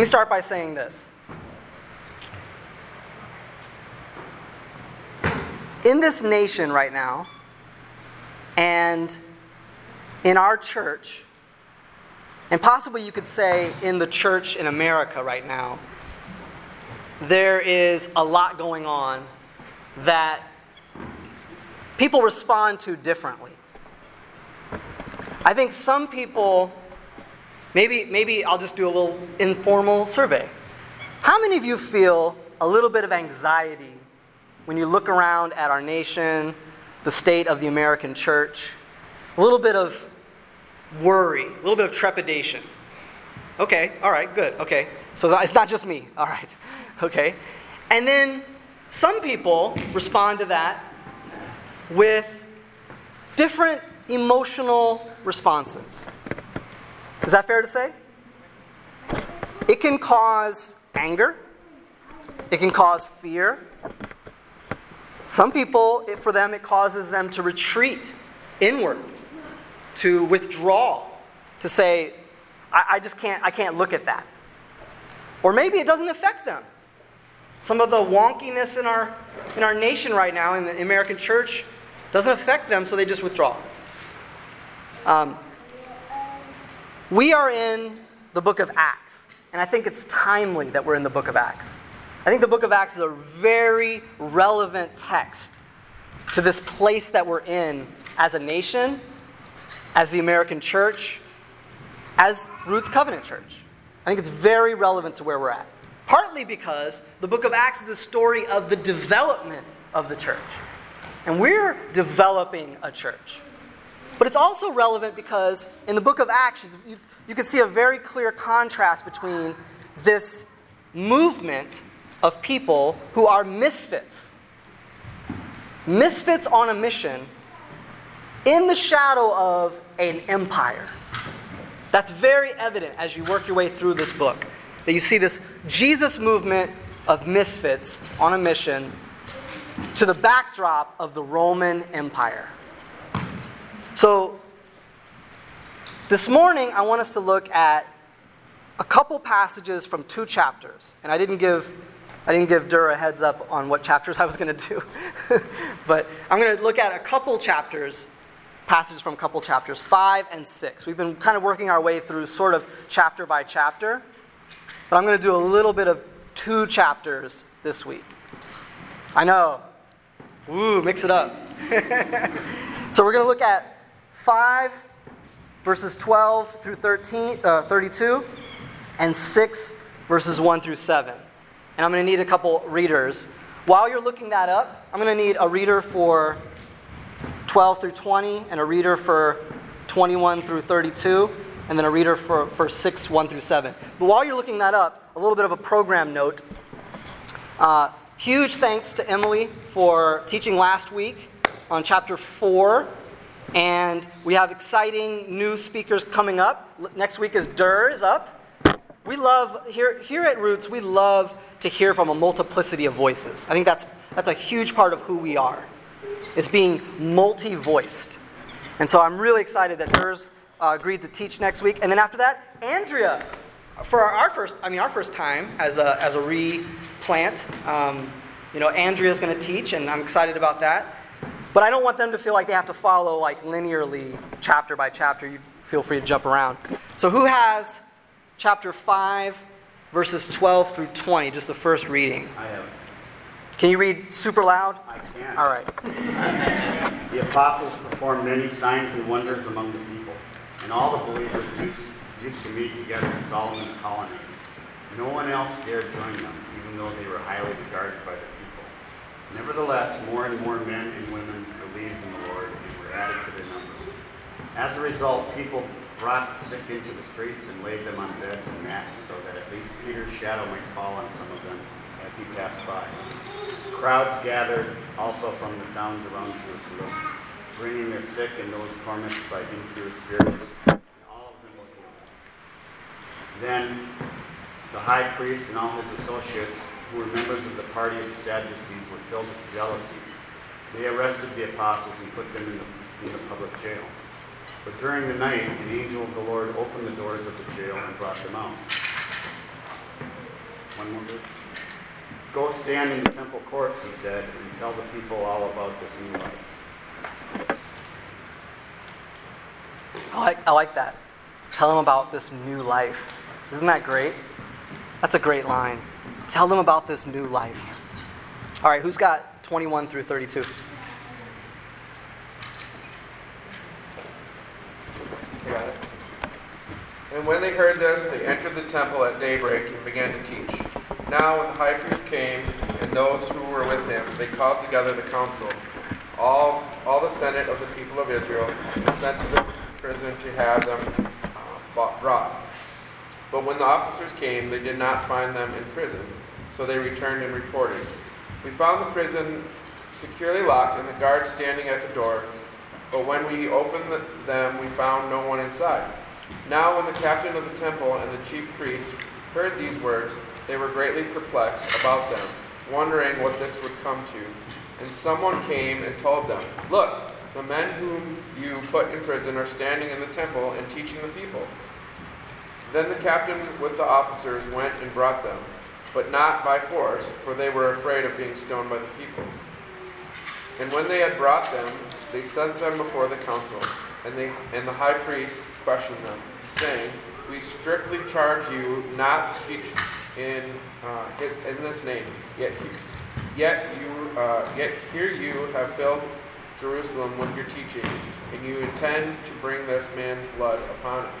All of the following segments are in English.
Let me start by saying this. In this nation right now, and in our church, and possibly you could say in the church in America right now, there is a lot going on that people respond to differently. I think some people, maybe I'll just do a little informal survey. How many of you feel a little bit of anxiety when you look around at our nation, the state of the American church, a little bit of worry, a little bit of trepidation? Okay, all right, good, okay. So it's not just me, all right, okay. And then some people respond to that with different emotional responses. Is that fair to say? It can cause anger. It can cause fear. Some people, for them, it causes them to retreat inward, to withdraw, to say, I just can't look at that. Or maybe it doesn't affect them. Some of the wonkiness in our nation right now, in the American church, doesn't affect them, so they just withdraw. We are in the book of Acts, and I think it's timely that we're in the book of Acts. I think the book of Acts is a very relevant text to this place that we're in as a nation, as the American church, as Roots Covenant Church. I think it's very relevant to where we're at, partly because the book of Acts is the story of the development of the church. And we're developing a church. But it's also relevant because in the book of Acts, you can see a very clear contrast between this movement of people who are misfits. Misfits on a mission in the shadow of an empire. That's very evident as you work your way through this book, that you see this Jesus movement of misfits on a mission to the backdrop of the Roman Empire. So this morning I want us to look at a couple passages from two chapters. And I didn't give Dura a heads up on what chapters I was going to do. But I'm going to look at a couple chapters, passages from a couple chapters, 5 and 6. We've been kind of working our way through sort of chapter by chapter. But I'm going to do a little bit of two chapters this week. I know. Ooh, mix it up. So we're going to look at 5, verses 12 through 32, and 6, verses 1 through 7. And I'm going to need a couple readers. While you're looking that up, I'm going to need a reader for 12 through 20, and a reader for 21 through 32, and then a reader for 6, 1 through 7. But while you're looking that up, a little bit of a program note. Huge thanks to Emily for teaching last week on chapter 4. And we have exciting new speakers coming up. Next week is Durr is up. We love, here at Roots, we love to hear from a multiplicity of voices. I think that's a huge part of who we are. It's being multi-voiced. And so I'm really excited that Durs agreed to teach next week. And then after that, Andrea, for our first time as a replant, Andrea's going to teach, and I'm excited about that. But I don't want them to feel like they have to follow like linearly, chapter by chapter. You feel free to jump around. So who has chapter 5, verses 12 through 20, just the first reading? I have. Can you read super loud? I can. All right. The apostles performed many signs and wonders among the people, and all the believers used to meet together in Solomon's Colonnade. No one else dared join them, even though they were highly regarded by the people. Nevertheless, more and more men and women believed in the Lord and were added to the number. As a result, people brought the sick into the streets and laid them on beds and mats so that at least Peter's shadow might fall on some of them as he passed by. Crowds gathered also from the towns around Jerusalem, bringing their sick and those tormented by impure spirits, and all of them were healed. Then the high priest and all his associates, who were members of the party of the Sadducees, were filled with jealousy. They arrested the apostles and put them in the public jail. But during the night, an angel of the Lord opened the doors of the jail and brought them out. remember? Go stand in the temple courts, he said, and tell the people all about this new life. I like that. Tell them about this new life. Isn't that great? That's a great line. Tell them about this new life. All right, who's got 21 through 32? Got it. And when they heard this, they entered the temple at daybreak and began to teach. Now when the high priest came and those who were with him, they called together the council, all the senate of the people of Israel, and sent to the prison to have them brought. But when the officers came, they did not find them in prison, so they returned and reported. We found the prison securely locked and the guards standing at the door, but when we opened them, we found no one inside. Now when the captain of the temple and the chief priests heard these words, they were greatly perplexed about them, wondering what this would come to. And someone came and told them, "Look, the men whom you put in prison are standing in the temple and teaching the people." Then the captain with the officers went and brought them, but not by force, for they were afraid of being stoned by the people. And when they had brought them, they sent them before the council, and the high priest questioned them, saying, "We strictly charge you not to teach in this name. Yet here you have filled Jerusalem with your teaching, and you intend to bring this man's blood upon us."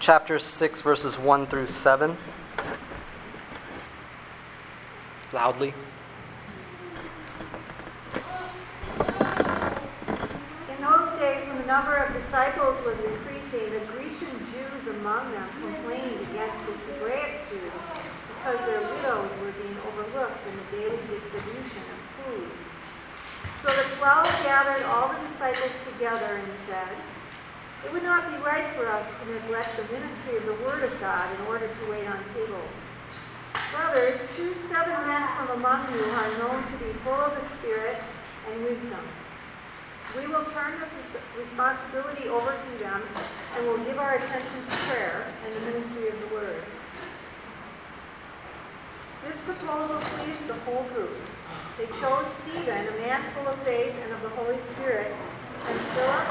chapter 6, verses 1 through 7? Loudly. In those days, when the number of disciples was increasing, the Grecian Jews among them complained against the Hebraic Jews because their widows were being overlooked in the daily distribution of food. So the 12 gathered all the disciples together and said, "It would not be right for us to neglect the ministry of the Word of God in order to wait on tables. Brothers, choose 7 men from among you who are known to be full of the Spirit and wisdom. We will turn this responsibility over to them and will give our attention to prayer and the ministry of the Word." This proposal pleased the whole group. They chose Stephen, a man full of faith and of the Holy Spirit, and Philip,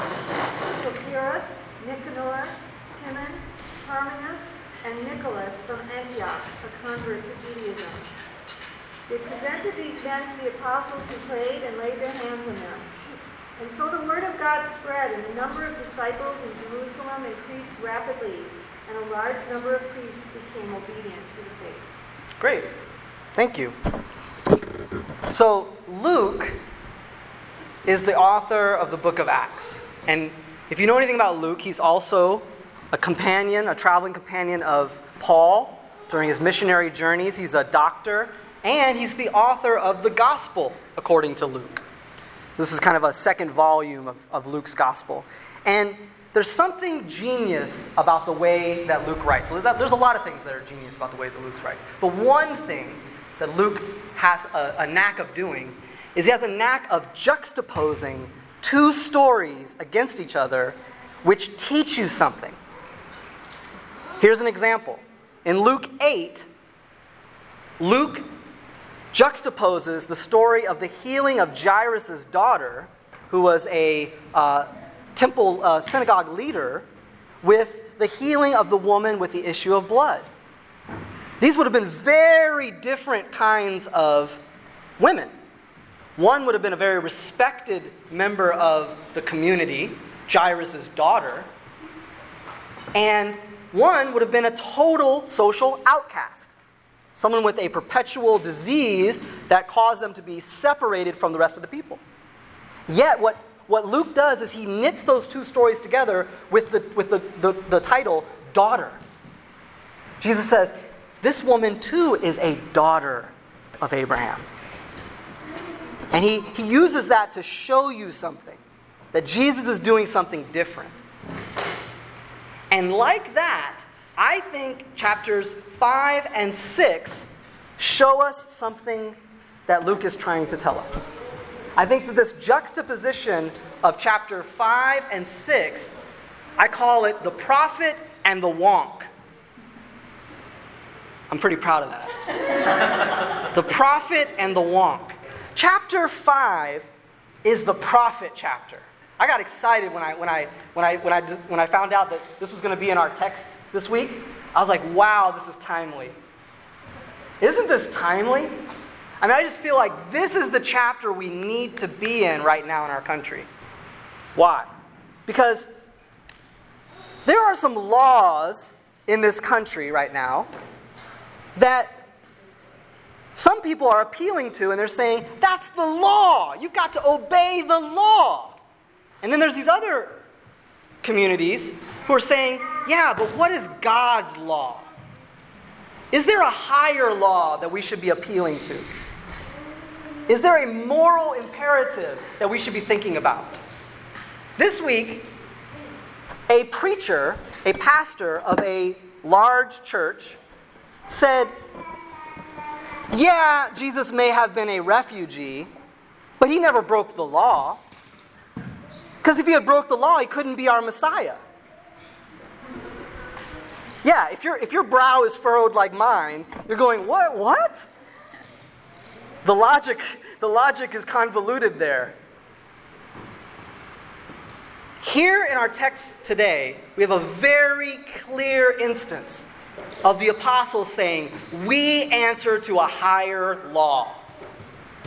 Prochorus, Nicanor, Timon, Parmenas, and Nicholas from Antioch, a convert to Judaism. They presented these men to the apostles who prayed and laid their hands on them. And so the word of God spread, and the number of disciples in Jerusalem increased rapidly, and a large number of priests became obedient to the faith. Great. Thank you. So Luke is the author of the book of Acts. And if you know anything about Luke, he's also a traveling companion of Paul during his missionary journeys. He's a doctor, and he's the author of the gospel, according to Luke. This is kind of a second volume of Luke's gospel. And there's something genius about the way that Luke writes. There's a lot of things that are genius about the way that Luke writes. But one thing that Luke has a knack of doing is he has a knack of juxtaposing two stories against each other which teach you something. Here's an example. In Luke 8, Luke juxtaposes the story of the healing of Jairus' daughter, who was a synagogue leader, with the healing of the woman with the issue of blood. These would have been very different kinds of women. One would have been a very respected member of the community, Jairus' daughter, and one would have been a total social outcast, someone with a perpetual disease that caused them to be separated from the rest of the people. Yet what Luke does is he knits those two stories together with the title, Daughter. Jesus says, This woman too is a daughter of Abraham. And he uses that to show you something, that Jesus is doing something different. And like that, I think chapters 5 and 6 show us something that Luke is trying to tell us. I think that this juxtaposition of chapter 5 and 6, I call it the prophet and the wonk. I'm pretty proud of that. The prophet and the wonk. Chapter 5 is the prophet chapter. I got excited when I found out that this was going to be in our text this week. I was like, wow, this is timely. Isn't this timely? I mean, I just feel like this is the chapter we need to be in right now in our country. Why? Because there are some laws in this country right now that some people are appealing to, and they're saying, that's the law. You've got to obey the law. And then there's these other communities who are saying, yeah, but what is God's law? Is there a higher law that we should be appealing to? Is there a moral imperative that we should be thinking about? This week, a preacher, a pastor of a large church, said, yeah, Jesus may have been a refugee, but he never broke the law. Because if he had broke the law, he couldn't be our Messiah. Yeah, if your brow is furrowed like mine, you're going, what? The logic is convoluted there. Here in our text today, we have a very clear instance of the apostles saying, we answer to a higher law.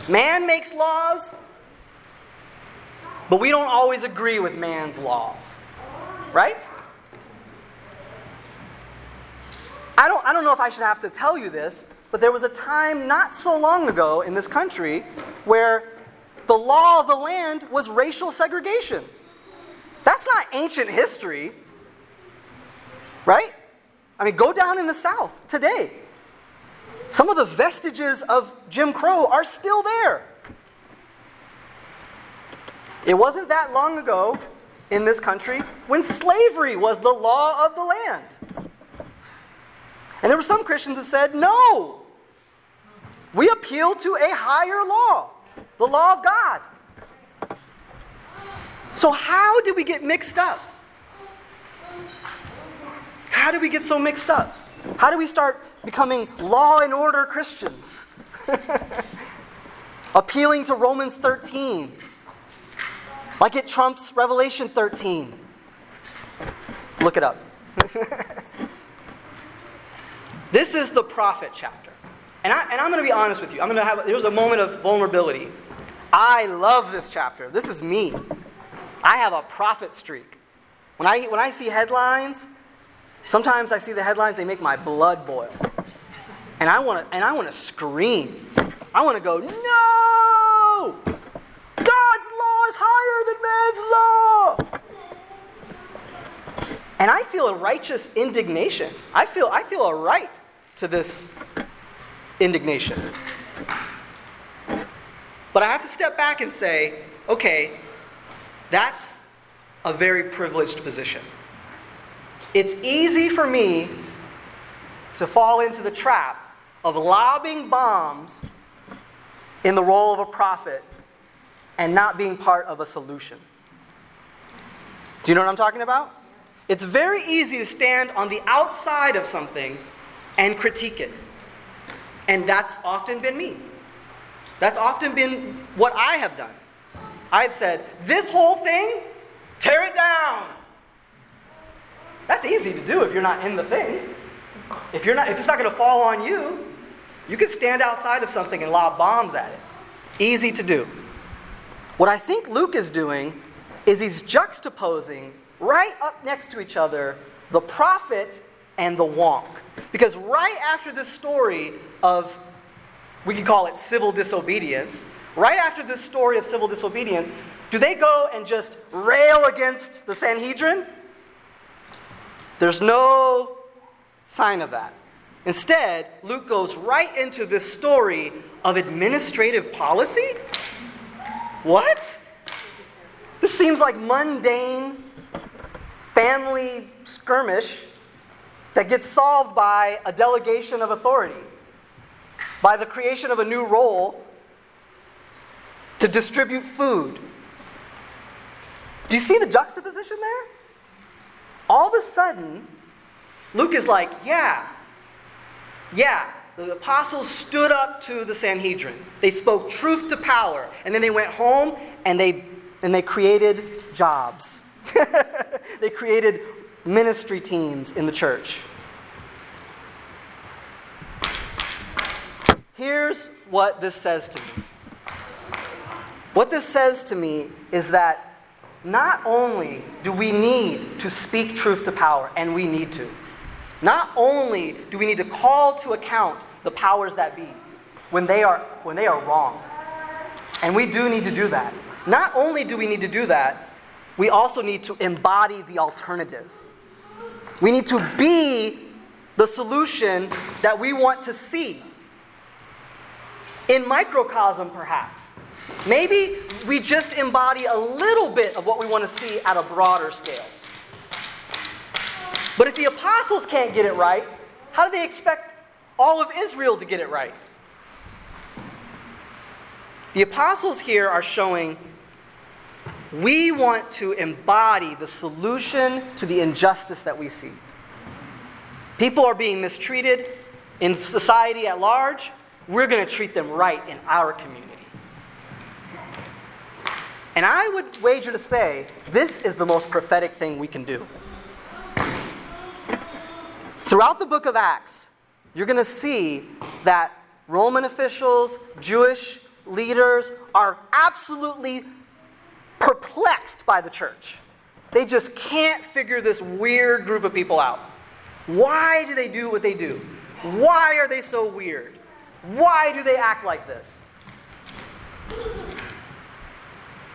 Man makes laws, but we don't always agree with man's laws. Right? I don't know if I should have to tell you this, but there was a time not so long ago in this country where the law of the land was racial segregation. That's not ancient history, right? I mean, go down in the South today. Some of the vestiges of Jim Crow are still there. It wasn't that long ago in this country when slavery was the law of the land. And there were some Christians that said, no, we appeal to a higher law, the law of God. So how did we get mixed up? How do we get so mixed up? How do we start becoming law and order Christians? Appealing to Romans 13, like it trumps Revelation 13. Look it up. This is the prophet chapter. And I'm going to be honest with you. There was a moment of vulnerability. I love this chapter. This is me. I have a prophet streak. When I see headlines, sometimes I see the headlines, they make my blood boil. And I want to scream. I want to go, no! God's law is higher than man's law! And I feel a righteous indignation. I feel a right to this indignation. But I have to step back and say, okay, that's a very privileged position. It's easy for me to fall into the trap of lobbing bombs in the role of a prophet and not being part of a solution. Do you know what I'm talking about? It's very easy to stand on the outside of something and critique it. And that's often been me. That's often been what I have done. I've said, this whole thing, tear it down. That's easy to do if you're not in the thing. If it's not going to fall on you, you can stand outside of something and lob bombs at it. Easy to do. What I think Luke is doing is he's juxtaposing right up next to each other, the prophet and the wonk. Because right after this story of, we could call it civil disobedience, right after this story of civil disobedience, do they go and just rail against the Sanhedrin? There's no sign of that. Instead, Luke goes right into this story of administrative policy? What? This seems like mundane family skirmish that gets solved by a delegation of authority, by the creation of a new role to distribute food. Do you see the juxtaposition there? All of a sudden, Luke is like, yeah, the apostles stood up to the Sanhedrin. They spoke truth to power. And then they went home and they created jobs. They created ministry teams in the church. Here's what this says to me. What this says to me is that not only do we need to speak truth to power, and we need to, not only do we need to call to account the powers that be when they are wrong, and we do need to do that. Not only do we need to do that, we also need to embody the alternative. We need to be the solution that we want to see. In microcosm, perhaps. Maybe we just embody a little bit of what we want to see at a broader scale. But if the apostles can't get it right, how do they expect all of Israel to get it right? The apostles here are showing we want to embody the solution to the injustice that we see. People are being mistreated in society at large. We're going to treat them right in our community. And I would wager to say this is the most prophetic thing we can do. Throughout the book of Acts, you're going to see that Roman officials, Jewish leaders are absolutely perplexed by the church. They just can't figure this weird group of people out. Why do they do what they do? Why are they so weird? Why do they act like this?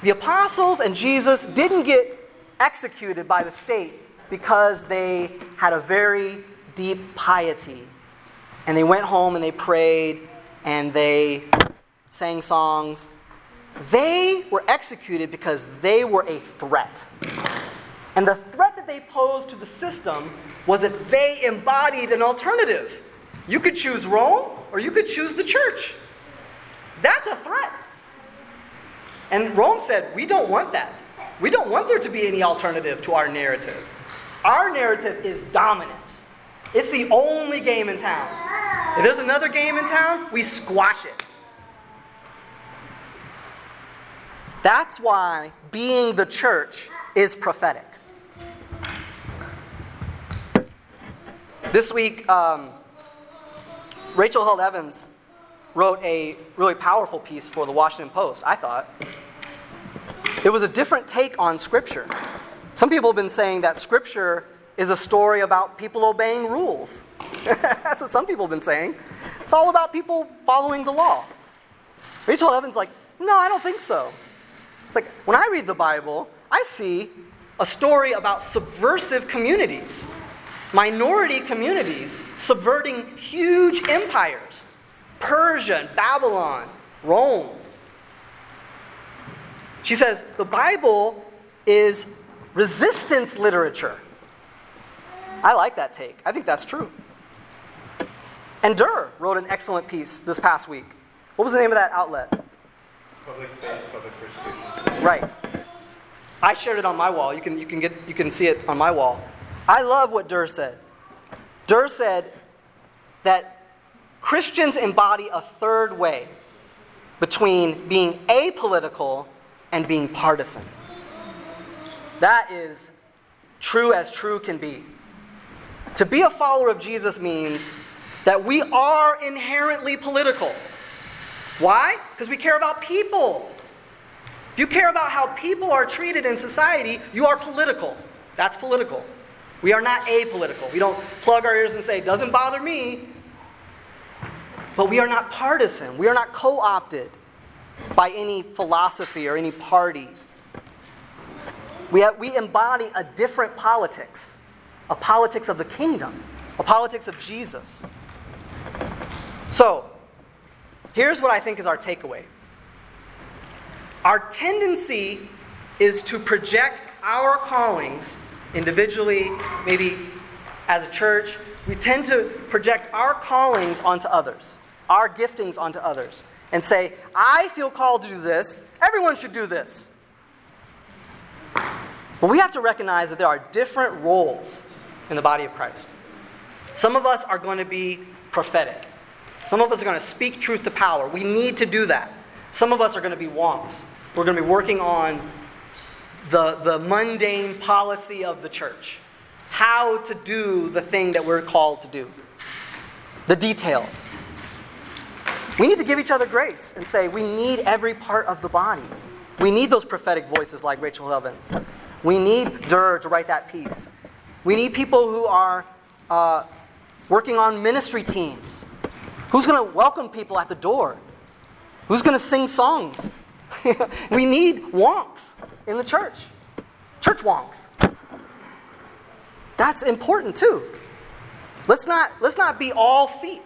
The apostles and Jesus didn't get executed by the state because they had a very deep piety. And they went home and they prayed and they sang songs. They were executed because they were a threat. And the threat that they posed to the system was that they embodied an alternative. You could choose Rome or you could choose the church. That's a threat. And Rome said, we don't want that. We don't want there to be any alternative to our narrative. Our narrative is dominant. It's the only game in town. If there's another game in town, we squash it. That's why being the church is prophetic. This week, Rachel Held Evans wrote a really powerful piece for the Washington Post, I thought. It was a different take on Scripture. Some people have been saying that Scripture is a story about people obeying rules. That's what some people have been saying. It's all about people following the law. Rachel Held Evans is like, no, I don't think so. It's like, when I read the Bible, I see a story about subversive communities, minority communities subverting huge empires. Persia and Babylon, Rome. She says the Bible is resistance literature. I like that take. I think that's true. And Durr wrote an excellent piece this past week. What was the name of that outlet? Public Persecution. Right. I shared it on my wall. You can see it on my wall. I love what Durr said. Durr said that Christians embody a third way between being apolitical and being partisan. That is true as true can be. To be a follower of Jesus means that we are inherently political. Why? Because we care about people. If you care about how people are treated in society, you are political. That's political. We are not apolitical. We don't plug our ears and say, doesn't bother me. But we are not partisan. We are not co-opted by any philosophy or any party. We embody a different politics, a politics of the kingdom, a politics of Jesus. So, here's what I think is our takeaway. Our tendency is to project our callings individually, maybe as a church. We tend to project our callings onto others, our giftings onto others, and say, I feel called to do this. Everyone should do this. But we have to recognize that there are different roles in the body of Christ. Some of us are going to be prophetic. Some of us are going to speak truth to power. We need to do that. Some of us are going to be wonks. We're going to be working on the mundane policy of the church. How to do the thing that we're called to do. The details. We need to give each other grace and say we need every part of the body. We need those prophetic voices like Rachel Held Evans. We need Durr to write that piece. We need people who are working on ministry teams. Who's going to welcome people at the door? Who's going to sing songs? We need wonks in the church. Church wonks. That's important too. Let's not be all feet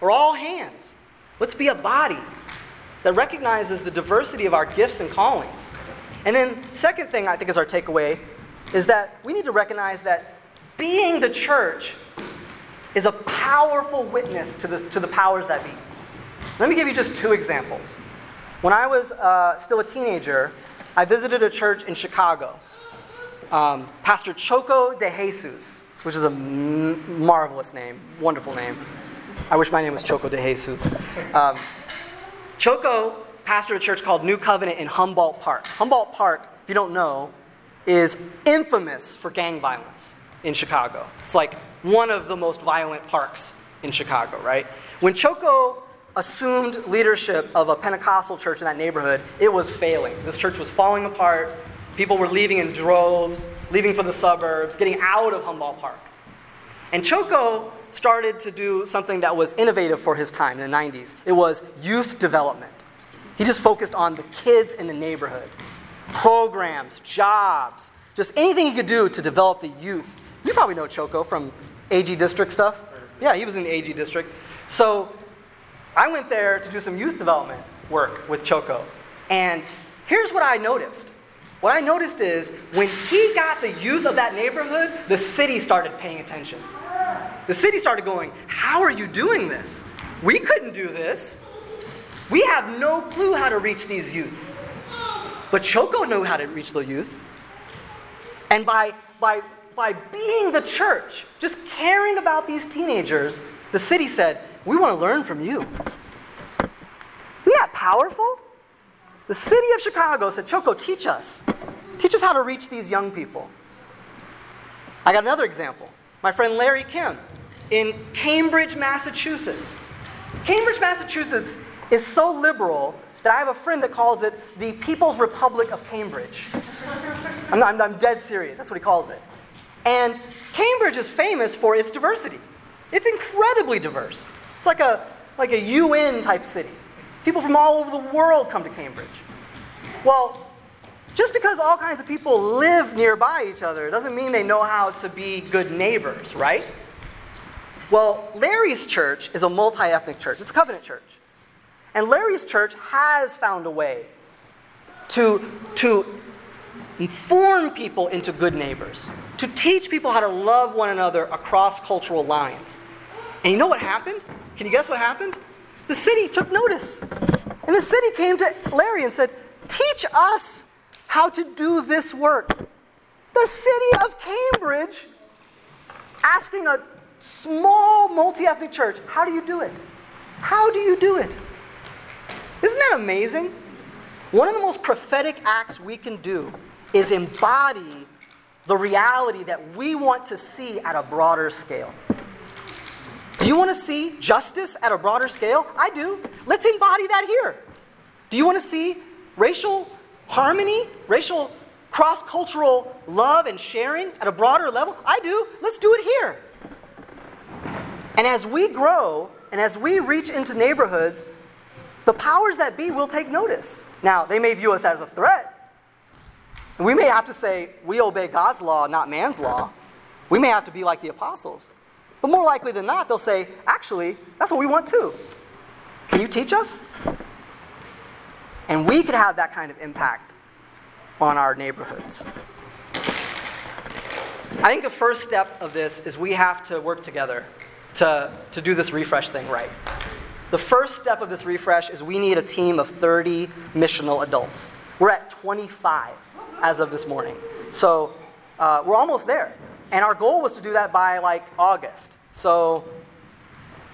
or all hands. Let's be a body that recognizes the diversity of our gifts and callings. And then second thing I think is our takeaway is that we need to recognize that being the church is a powerful witness to the powers that be. Let me give you just two examples. When I was still a teenager, I visited a church in Chicago. Pastor Choco de Jesus, which is a marvelous name, wonderful name. I wish my name was Choco de Jesus. Choco pastored a church called New Covenant in Humboldt Park. Humboldt Park, if you don't know, is infamous for gang violence in Chicago. It's like one of the most violent parks in Chicago, right? When Choco assumed leadership of a Pentecostal church in that neighborhood, it was failing. This church was falling apart. People were leaving in droves, leaving from the suburbs, getting out of Humboldt Park. And Choco started to do something that was innovative for his time in the 90s. It was youth development. He just focused on the kids in the neighborhood. Programs, jobs, just anything he could do to develop the youth. You probably know Choco from AG district stuff. Yeah, he was in the AG district. So I went there to do some youth development work with Choco. And here's what I noticed. What I noticed is when he got the youth of that neighborhood, the city started paying attention. The city started going, how are you doing this? We couldn't do this. We have no clue how to reach these youth. But Choco knew how to reach the youth. And by being the church, just caring about these teenagers, the city said, we want to learn from you. Isn't that powerful? The city of Chicago said, Choco, teach us. Teach us how to reach these young people. I got another example. My friend Larry Kim in Cambridge, Massachusetts. Cambridge, Massachusetts is so liberal that I have a friend that calls it the People's Republic of Cambridge. I'm dead serious. That's what he calls it. And Cambridge is famous for its diversity. It's incredibly diverse. It's like a UN type city. People from all over the world come to Cambridge. Well, just because all kinds of people live nearby each other doesn't mean they know how to be good neighbors, right? Well, Larry's church is a multi-ethnic church. It's a covenant church. And Larry's church has found a way to inform people into good neighbors, to teach people how to love one another across cultural lines. And you know what happened? Can you guess what happened? The city took notice. And the city came to Larry and said, teach us how to do this work. The city of Cambridge asking a small multi-ethnic church, how do you do it? How do you do it? Isn't that amazing? One of the most prophetic acts we can do is embody the reality that we want to see at a broader scale. Do you want to see justice at a broader scale? I do. Let's embody that here. Do you want to see racial harmony, racial cross-cultural love and sharing at a broader level? I do. Let's do it here. And as we grow and as we reach into neighborhoods, the powers that be will take notice. Now, they may view us as a threat. And we may have to say, we obey God's law, not man's law. We may have to be like the apostles. But more likely than not, they'll say, actually, that's what we want too. Can you teach us? And we could have that kind of impact on our neighborhoods. I think the first step of this is we have to work together to do this refresh thing right. The first step of this refresh is we need a team of 30 missional adults. We're at 25 as of this morning. So we're almost there. And our goal was to do that by like August. So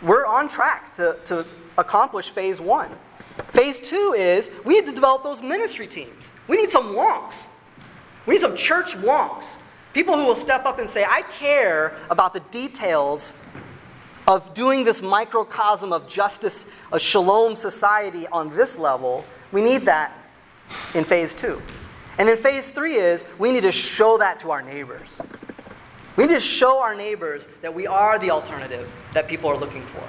we're on track to accomplish phase one. Phase two is we need to develop those ministry teams. We need some wonks. We need some church wonks. People who will step up and say, I care about the details of doing this microcosm of justice, a shalom society on this level. We need that in phase two. And then phase three is we need to show that to our neighbors. We need to show our neighbors that we are the alternative that people are looking for.